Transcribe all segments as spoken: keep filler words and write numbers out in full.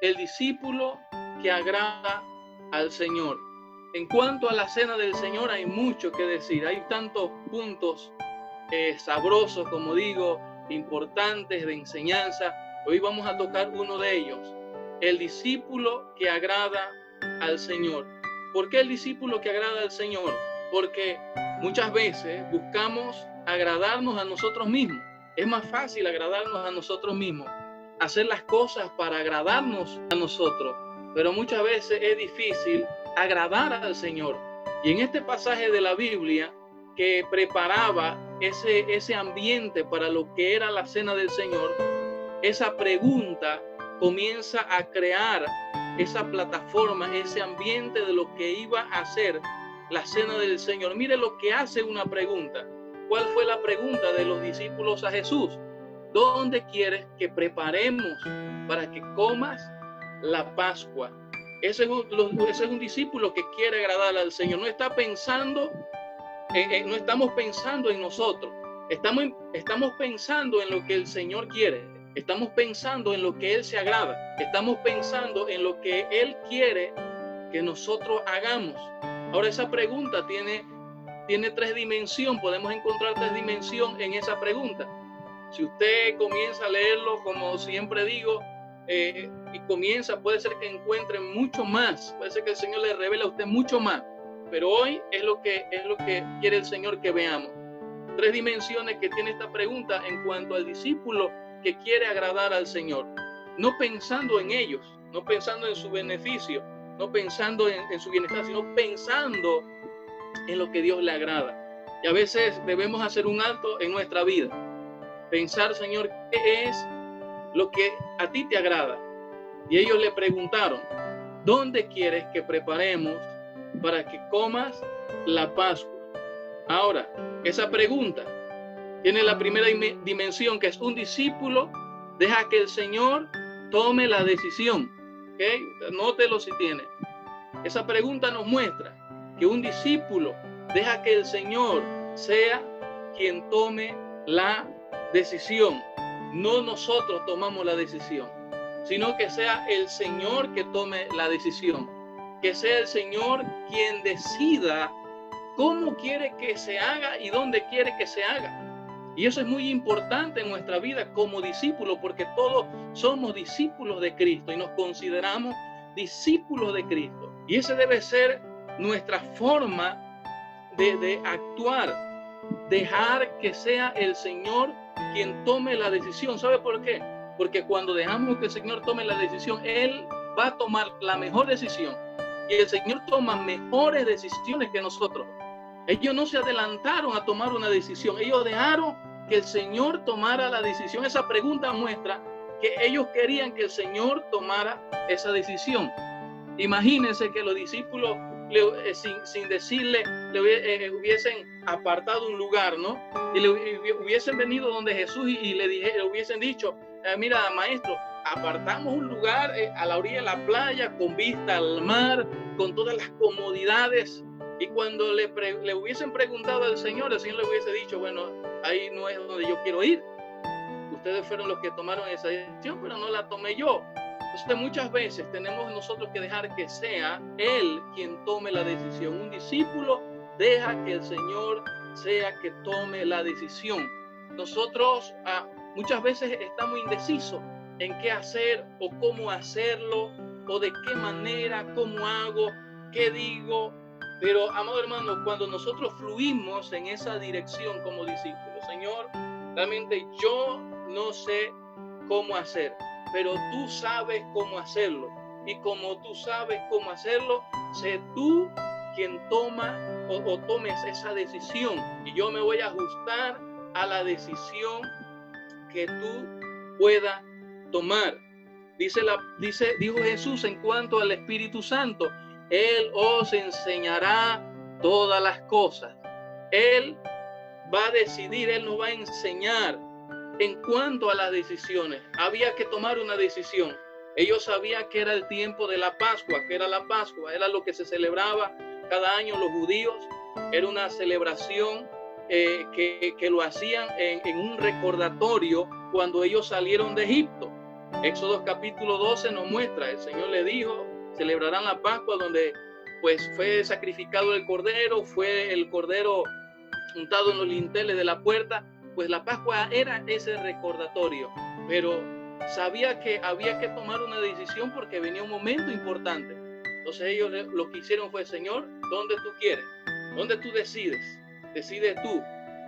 el discípulo que agrada al Señor. En cuanto a la cena del Señor, hay mucho que decir. Hay tantos puntos eh, sabrosos, como digo, importantes de enseñanza. Hoy vamos a tocar uno de ellos. El discípulo que agrada al Señor. ¿Por qué el discípulo que agrada al Señor? Porque muchas veces buscamos agradarnos a nosotros mismos. Es más fácil agradarnos a nosotros mismos, hacer las cosas para agradarnos a nosotros. Pero muchas veces es difícil agradar al Señor. Y en este pasaje de la Biblia que preparaba ese, ese ambiente para lo que era la cena del Señor, esa pregunta comienza a crear esa plataforma, ese ambiente de lo que iba a ser la cena del Señor. Mire lo que hace una pregunta. ¿Cuál fue la pregunta de los discípulos a Jesús? ¿Dónde quieres que preparemos para que comas la Pascua? Ese es un, ese es un discípulo que quiere agradar al Señor. No está pensando, en, en, no estamos pensando en nosotros. Estamos, estamos pensando en lo que el Señor quiere. Estamos pensando en lo que Él se agrada. Estamos pensando en lo que Él quiere que nosotros hagamos. Ahora, esa pregunta tiene, tiene tres dimensiones. Podemos encontrar tres dimensiones en esa pregunta. Si usted comienza a leerlo, como siempre digo, eh, y comienza, puede ser que encuentre mucho más. Puede ser que el Señor le revele a usted mucho más. Pero hoy es lo que, es lo que quiere el Señor que veamos. Tres dimensiones que tiene esta pregunta en cuanto al discípulo que quiere agradar al Señor. No pensando en ellos, no pensando en su beneficio, no pensando en, en su bienestar, sino pensando en lo que Dios le agrada. Y a veces debemos hacer un alto en nuestra vida. Pensar, Señor, ¿qué es lo que a ti te agrada? Y ellos le preguntaron, ¿dónde quieres que preparemos para que comas la Pascua? Ahora, esa pregunta tiene la primera dimensión, que es un discípulo deja que el Señor tome la decisión. ¿Okay? Nótelo si tiene. Esa pregunta nos muestra que un discípulo deja que el Señor sea quien tome la decisión. No nosotros tomamos la decisión, sino que sea el Señor que tome la decisión. Que sea el Señor quien decida cómo quiere que se haga y dónde quiere que se haga. Y eso es muy importante en nuestra vida como discípulos, porque todos somos discípulos de Cristo y nos consideramos discípulos de Cristo. Y esa debe ser nuestra forma de, de actuar, dejar que sea el Señor quien tome la decisión. ¿Sabe por qué? Porque cuando dejamos que el Señor tome la decisión, Él va a tomar la mejor decisión. Y el Señor toma mejores decisiones que nosotros. Ellos no se adelantaron a tomar una decisión. Ellos dejaron que el Señor tomara la decisión. Esa pregunta muestra que ellos querían que el Señor tomara esa decisión. Imagínense que los discípulos, le, eh, sin, sin decirle, le eh, hubiesen apartado un lugar, ¿no? Y le hubiesen venido donde Jesús y, y le, dije, le hubiesen dicho, eh, mira, maestro, apartamos un lugar eh, a la orilla de la playa, con vista al mar, con todas las comodidades. Y cuando le, pre, le hubiesen preguntado al Señor, el Señor le hubiese dicho, bueno, ahí no es donde yo quiero ir. Ustedes fueron los que tomaron esa decisión, pero no la tomé yo. Entonces muchas veces tenemos nosotros que dejar que sea Él quien tome la decisión. Un discípulo deja que el Señor sea que tome la decisión. Nosotros ah, muchas veces estamos indecisos en qué hacer o cómo hacerlo, o de qué manera, cómo hago, qué digo. Pero, amado hermano, cuando nosotros fluimos en esa dirección como discípulos, Señor, realmente yo no sé cómo hacer, pero tú sabes cómo hacerlo. Y como tú sabes cómo hacerlo, sé tú quien toma o, o tomes esa decisión. Y yo me voy a ajustar a la decisión que tú puedas tomar. Dice, la, dice, dijo Jesús en cuanto al Espíritu Santo, Él os enseñará todas las cosas. Él va a decidir, Él nos va a enseñar en cuanto a las decisiones. Había que tomar una decisión. Ellos sabían que era el tiempo de la Pascua, que era la Pascua, era lo que se celebraba cada año los judíos. Era una celebración eh, que, que lo hacían en, en un recordatorio cuando ellos salieron de Egipto. Éxodo capítulo doce nos muestra, el Señor le dijo, celebrarán la Pascua donde pues fue sacrificado el cordero, fue el cordero untado en los linteles de la puerta, pues la Pascua era ese recordatorio, pero sabía que había que tomar una decisión porque venía un momento importante. Entonces ellos lo que hicieron fue, Señor, ¿dónde tú quieres? ¿Dónde tú decides? Decides tú.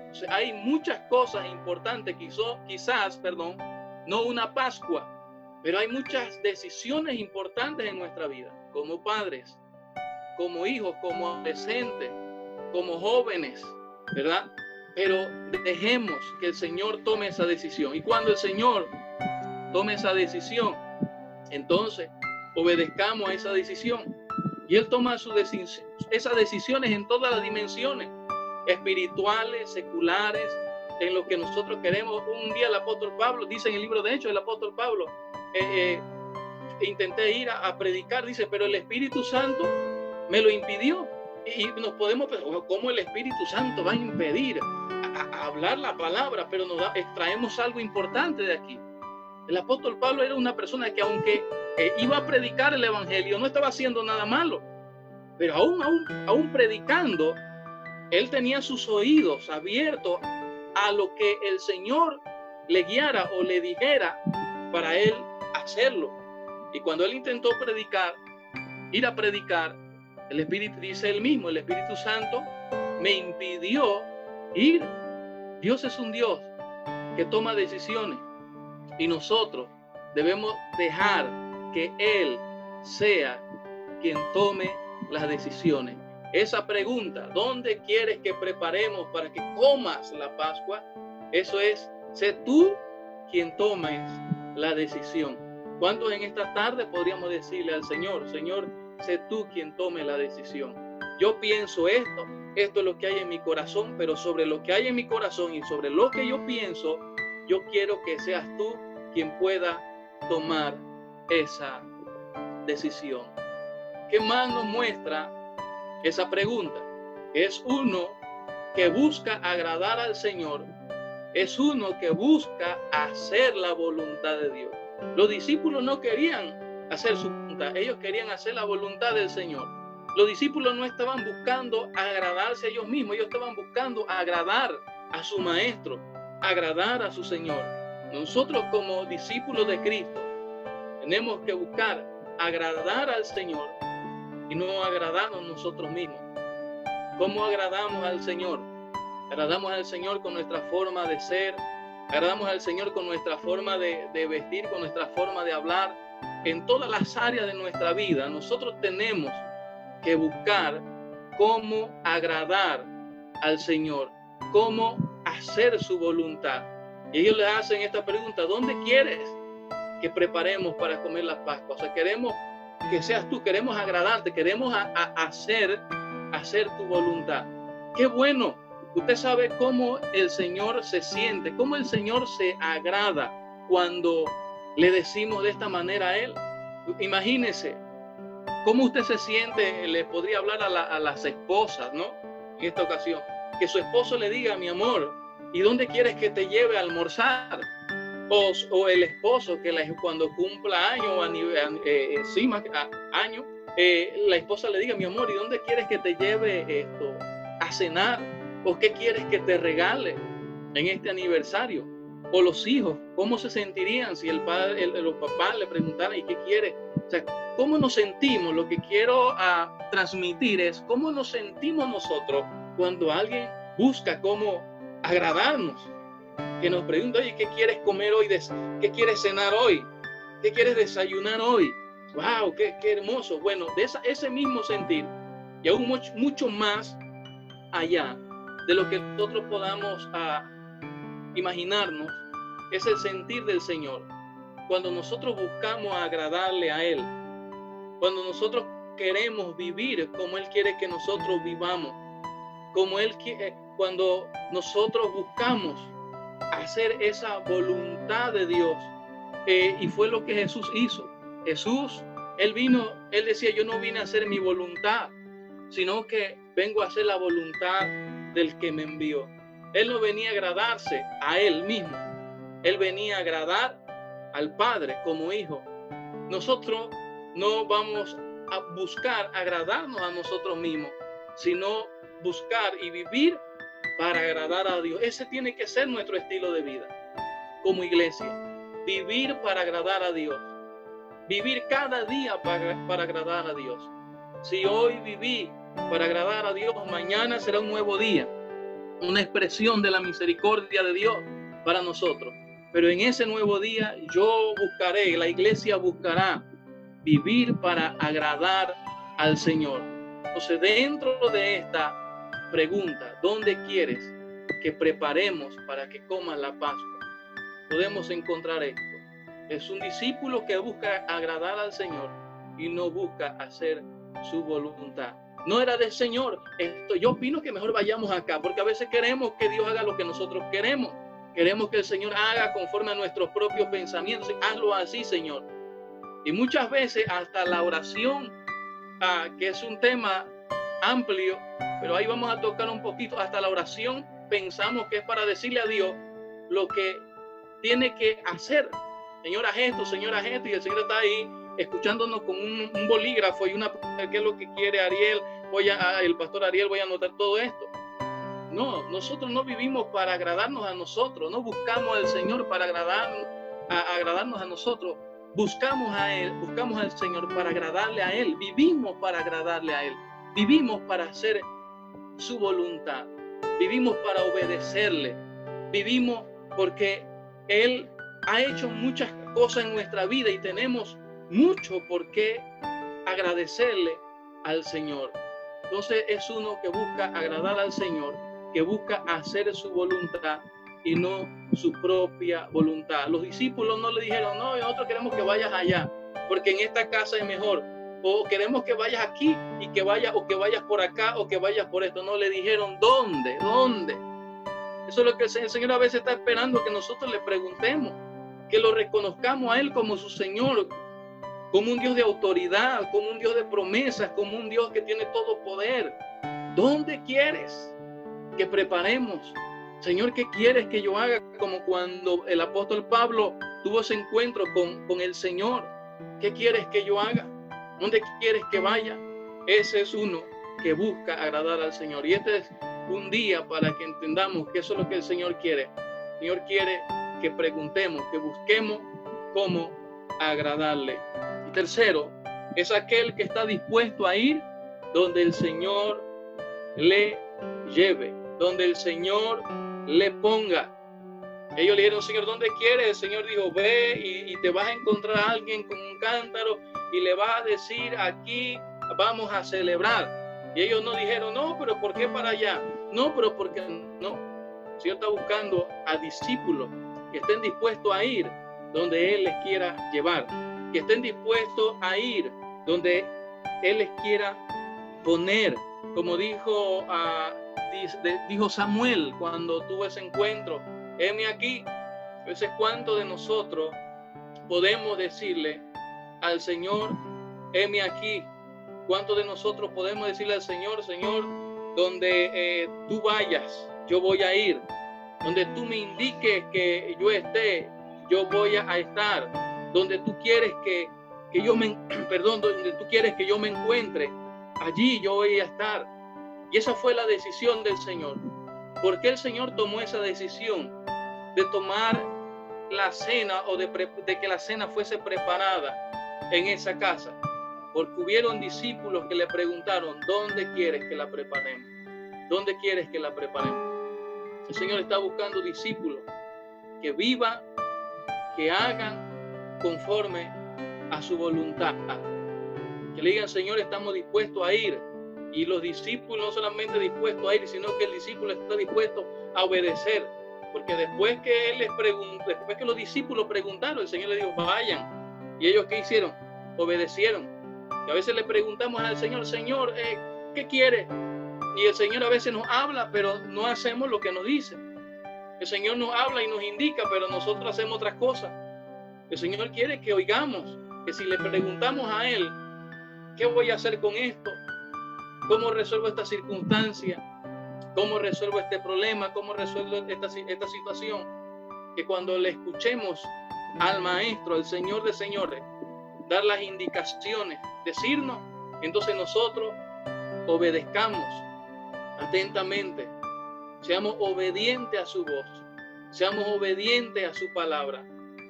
Entonces, hay muchas cosas importantes, quizás, quizás, perdón, no una Pascua, pero hay muchas decisiones importantes en nuestra vida, como padres, como hijos, como adolescentes, como jóvenes, ¿verdad? Pero dejemos que el Señor tome esa decisión. Y cuando el Señor tome esa decisión, entonces obedezcamos a esa decisión. Y Él toma su decis- esas decisiones en todas las dimensiones, espirituales, seculares, en lo que nosotros queremos. Un día el apóstol Pablo, dice en el libro de Hechos, el apóstol Pablo, eh, eh, intenté ir a, a predicar, dice, pero el Espíritu Santo me lo impidió. Y, y nos podemos pensar, ¿cómo el Espíritu Santo va a impedir a, a hablar la palabra? Pero nos da, extraemos algo importante de aquí. El apóstol Pablo era una persona que aunque eh, iba a predicar el evangelio, no estaba haciendo nada malo, pero aún, aún, aún predicando, él tenía sus oídos abiertos a lo que el Señor le guiara o le dijera para él hacerlo. Y cuando él intentó predicar, ir a predicar, el Espíritu, dice él mismo, el Espíritu Santo me impidió ir. Dios es un Dios que toma decisiones y nosotros debemos dejar que Él sea quien tome las decisiones. Esa pregunta, ¿dónde quieres que preparemos para que comas la Pascua? Eso es, sé tú quien tomes la decisión. ¿Cuántos en esta tarde podríamos decirle al Señor, Señor, sé tú quien tome la decisión? Yo pienso esto, esto es lo que hay en mi corazón, pero sobre lo que hay en mi corazón y sobre lo que yo pienso, yo quiero que seas tú quien pueda tomar esa decisión. ¿Qué más nos muestra esa pregunta? Es uno que busca agradar al Señor, es uno que busca hacer la voluntad de Dios. Los discípulos no querían hacer su voluntad, ellos querían hacer la voluntad del Señor. Los discípulos no estaban buscando agradarse a ellos mismos, ellos estaban buscando agradar a su maestro, agradar a su Señor. Nosotros como discípulos de Cristo tenemos que buscar agradar al Señor y no agradamos nosotros mismos. ¿Cómo agradamos al Señor? Agradamos al Señor con nuestra forma de ser, agradamos al Señor con nuestra forma de, de vestir, con nuestra forma de hablar. En todas las áreas de nuestra vida, nosotros tenemos que buscar cómo agradar al Señor, cómo hacer su voluntad. Y ellos le hacen esta pregunta, ¿dónde quieres que preparemos para comer la Pascua? O sea, queremos que seas tú, queremos agradarte, queremos a, a hacer, hacer tu voluntad. Qué bueno, usted sabe cómo el Señor se siente, cómo el Señor se agrada cuando le decimos de esta manera a Él. Imagínese cómo usted se siente. Le podría hablar a, la, a las esposas, ¿no? En esta ocasión, que su esposo le diga, mi amor, ¿y dónde quieres que te lleve a almorzar? O, o el esposo que la, cuando cumpla año, eh, encima a, año, eh, la esposa le diga, mi amor, ¿y dónde quieres que te lleve esto a cenar? ¿O qué quieres que te regale en este aniversario? O los hijos, ¿cómo se sentirían si el padre, el, los papás le preguntaran, ¿y qué quieres? O sea, ¿cómo nos sentimos? Lo que quiero uh, transmitir es cómo nos sentimos nosotros cuando alguien busca cómo agradarnos. Que nos pregunta, oye, ¿qué quieres comer hoy? ¿Qué quieres cenar hoy? ¿Qué quieres desayunar hoy? ¡Wow! ¡Qué, qué hermoso! Bueno, de esa, ese mismo sentir, y aún mucho, mucho más allá de lo que nosotros podamos ah, imaginarnos, es el sentir del Señor. Cuando nosotros buscamos agradarle a Él, cuando nosotros queremos vivir como Él quiere que nosotros vivamos, como Él quiere, cuando nosotros buscamos hacer esa voluntad de Dios, eh, y fue lo que Jesús hizo. Jesús, Él vino, Él decía, yo no vine a hacer mi voluntad, sino que vengo a hacer la voluntad del que me envió. Él no venía a agradarse a Él mismo, Él venía a agradar al Padre como hijo, nosotros no vamos a buscar agradarnos a nosotros mismos, sino buscar y vivir para agradar a Dios. Ese tiene que ser nuestro estilo de vida como iglesia, vivir para agradar a Dios, vivir cada día para, para agradar a Dios. Si hoy viví para agradar a Dios, mañana será un nuevo día, una expresión de la misericordia de Dios para nosotros. Pero en ese nuevo día yo buscaré, la iglesia buscará vivir para agradar al Señor. Entonces, dentro de esta pregunta, ¿dónde quieres que preparemos para que comas la Pascua?, podemos encontrar esto. Es un discípulo que busca agradar al Señor y no busca hacer su voluntad. No era del Señor. Esto, yo opino que mejor vayamos acá, porque a veces queremos que Dios haga lo que nosotros queremos. Queremos que el Señor haga conforme a nuestros propios pensamientos. Hazlo así, Señor. Y muchas veces hasta la oración, ah, que es un tema amplio, pero ahí vamos a tocar un poquito, hasta la oración pensamos que es para decirle a Dios lo que tiene que hacer. Señor, haz esto, Señor, haz esto, y el Señor está ahí escuchándonos con un, un bolígrafo y una, ¿qué es lo que quiere Ariel? Voy a, el pastor Ariel, voy a anotar todo esto. No, nosotros no vivimos para agradarnos a nosotros, no buscamos al Señor para agradarnos a, agradarnos a nosotros, buscamos a Él, buscamos al Señor para agradarle a Él, vivimos para agradarle a Él, vivimos para hacer su voluntad, vivimos para obedecerle, vivimos porque Él ha hecho muchas cosas en nuestra vida y tenemos mucho por qué agradecerle al Señor. Entonces es uno que busca agradar al Señor, que busca hacer su voluntad y no su propia voluntad. Los discípulos no le dijeron, no, nosotros queremos que vayas allá, porque en esta casa es mejor, o queremos que vayas aquí y que vayas, o que vayas por acá, o que vayas por esto. No le dijeron, ¿dónde? ¿Dónde? Eso es lo que el Señor a veces está esperando, que nosotros le preguntemos, que lo reconozcamos a Él como su Señor, como un Dios de autoridad, como un Dios de promesas, como un Dios que tiene todo poder. ¿Dónde quieres que preparemos? Señor, ¿qué quieres que yo haga? Como cuando el apóstol Pablo tuvo ese encuentro con, con el Señor. ¿Qué quieres que yo haga? ¿Dónde quieres que vaya? Ese es uno que busca agradar al Señor. Y este es un día para que entendamos que eso es lo que el Señor quiere. El Señor quiere que preguntemos, que busquemos cómo agradarle. Y tercero, es aquel que está dispuesto a ir donde el Señor le lleve, donde el Señor le ponga. Ellos le dijeron, Señor, ¿dónde quieres? El Señor dijo, ve y, y te vas a encontrar a alguien con un cántaro y le vas a decir, aquí vamos a celebrar. Y ellos no dijeron, no, pero ¿por qué para allá? No, pero ¿por qué no? El Señor está buscando a discípulos que estén dispuestos a ir donde Él les quiera llevar, que estén dispuestos a ir donde Él les quiera poner. Como dijo, uh, dijo Samuel cuando tuvo ese encuentro, heme aquí. Entonces, ¿cuánto de nosotros podemos decirle al Señor, heme aquí? ¿Cuánto de nosotros podemos decirle al Señor, Señor, donde eh, tú vayas, yo voy a ir? Donde tú me indiques que yo esté, yo voy a estar. Donde tú quieres que, que yo me, perdón, donde tú quieres que yo me encuentre, allí yo voy a estar. Y esa fue la decisión del Señor. ¿Por qué el Señor tomó esa decisión de tomar la cena o de, de que la cena fuese preparada en esa casa? Porque hubieron discípulos que le preguntaron, ¿dónde quieres que la preparemos? ¿Dónde quieres que la preparemos? El Señor está buscando discípulos que vivan, que hagan conforme a su voluntad. Que le digan, Señor, estamos dispuestos a ir. Y los discípulos no solamente dispuestos a ir, sino que el discípulo está dispuesto a obedecer. Porque después que él les preguntó, después que los discípulos preguntaron, el Señor les dijo, vayan. ¿Y ellos qué hicieron? Obedecieron. Y a veces le preguntamos al Señor, Señor, eh, ¿qué quieres? Y el Señor a veces nos habla, pero no hacemos lo que nos dice. El Señor nos habla y nos indica, pero nosotros hacemos otras cosas. El Señor quiere que oigamos, que si le preguntamos a Él, ¿qué voy a hacer con esto? ¿Cómo resuelvo esta circunstancia? ¿Cómo resuelvo este problema? ¿Cómo resuelvo esta, esta situación? Que cuando le escuchemos al maestro, al Señor de señores, dar las indicaciones, decirnos, entonces nosotros obedezcamos atentamente, seamos obedientes a su voz, seamos obedientes a su palabra,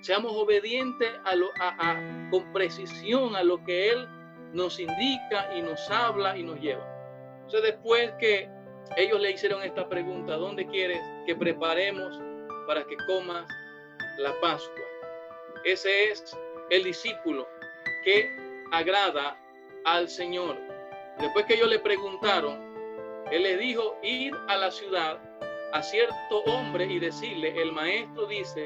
seamos obedientes a lo, a, a, con precisión a lo que Él nos indica y nos habla y nos lleva. Entonces, después que ellos le hicieron esta pregunta, ¿dónde quieres que preparemos para que comas la Pascua? Ese es el discípulo que agrada al Señor. Después que ellos le preguntaron, Él les dijo, ir a la ciudad a cierto hombre y decirle, el maestro dice,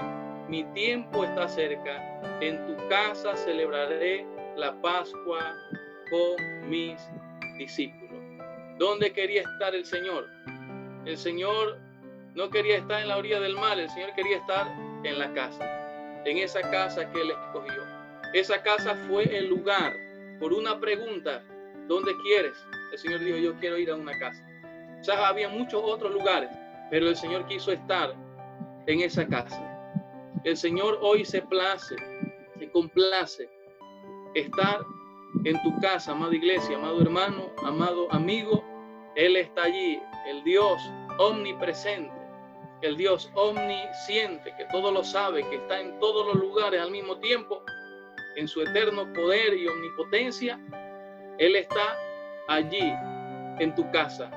mi tiempo está cerca, en tu casa celebraré la Pascua con mis discípulos. ¿Dónde quería estar el Señor? El Señor no quería estar en la orilla del mar, el Señor quería estar en la casa, en esa casa que Él escogió. Esa casa fue el lugar, por una pregunta, ¿dónde quieres? El Señor dijo, yo quiero ir a una casa. Quizás había muchos otros lugares, pero el Señor quiso estar en esa casa. El Señor hoy se place, se complace estar en tu casa, amada iglesia, amado hermano, amado amigo. Él está allí, el Dios omnipresente, el Dios omnisciente, que todo lo sabe, que está en todos los lugares al mismo tiempo, en su eterno poder y omnipotencia. Él está allí, en tu casa.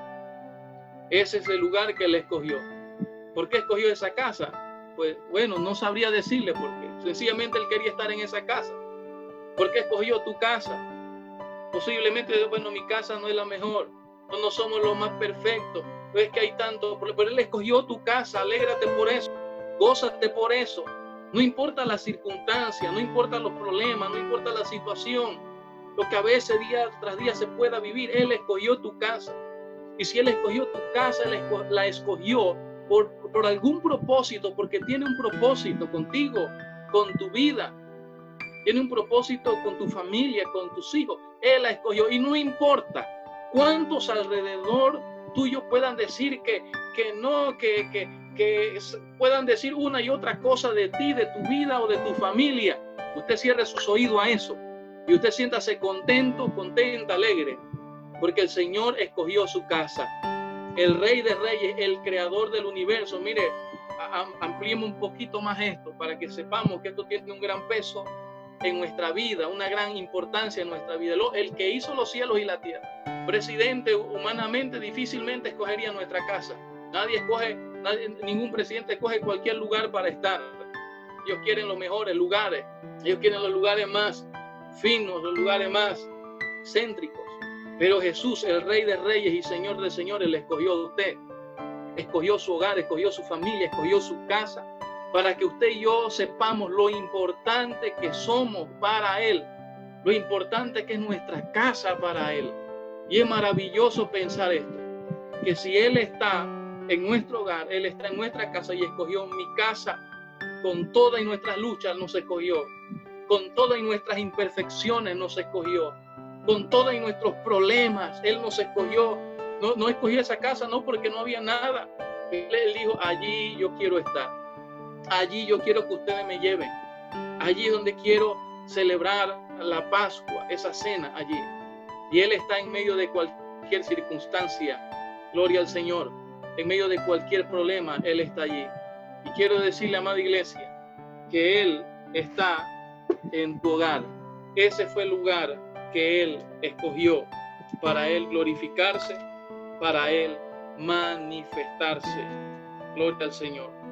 Ese es el lugar que Él escogió. ¿Por qué escogió esa casa? Pues bueno, no sabría decirle por qué. Sencillamente Él quería estar en esa casa. ¿Por qué escogió tu casa? Posiblemente, bueno, mi casa no es la mejor, no, no somos los más perfectos, no es que hay tanto, pero Él escogió tu casa. Alégrate por eso, gózate por eso. No importa la circunstancia, no importa los problemas, no importa la situación, lo que a veces día tras día se pueda vivir, Él escogió tu casa. Y si Él escogió tu casa, Él la escogió Por, por algún propósito, porque tiene un propósito contigo, con tu vida, tiene un propósito con tu familia, con tus hijos. Él la escogió y no importa cuántos alrededor tuyo puedan decir que, que no, que, que, que puedan decir una y otra cosa de ti, de tu vida o de tu familia. Usted cierre sus oídos a eso y usted siéntase contento, contenta, alegre, porque el Señor escogió su casa. El Rey de Reyes, el Creador del universo. Mire, ampliemos un poquito más esto para que sepamos que esto tiene un gran peso en nuestra vida, una gran importancia en nuestra vida. El que hizo los cielos y la tierra. Presidente, humanamente, difícilmente escogería nuestra casa. Nadie escoge, nadie, ningún presidente escoge cualquier lugar para estar. Ellos quieren los mejores lugares. Ellos quieren los lugares más finos, los lugares más céntricos. Pero Jesús, el Rey de Reyes y Señor de Señores, le escogió a usted. Escogió su hogar, escogió su familia, escogió su casa, para que usted y yo sepamos lo importante que somos para Él, lo importante que es nuestra casa para Él. Y es maravilloso pensar esto, que si Él está en nuestro hogar, Él está en nuestra casa y escogió mi casa, con todas nuestras luchas nos escogió, con todas nuestras imperfecciones nos escogió, con todos nuestros problemas. Él nos escogió. No, no escogió esa casa, no, porque no había nada. Él dijo, allí yo quiero estar. Allí yo quiero que ustedes me lleven. Allí es donde quiero celebrar la Pascua, esa cena allí. Y Él está en medio de cualquier circunstancia. Gloria al Señor. En medio de cualquier problema, Él está allí. Y quiero decirle, amada iglesia, que Él está en tu hogar. Ese fue el lugar que Él escogió para Él glorificarse, para Él manifestarse. Gloria al Señor.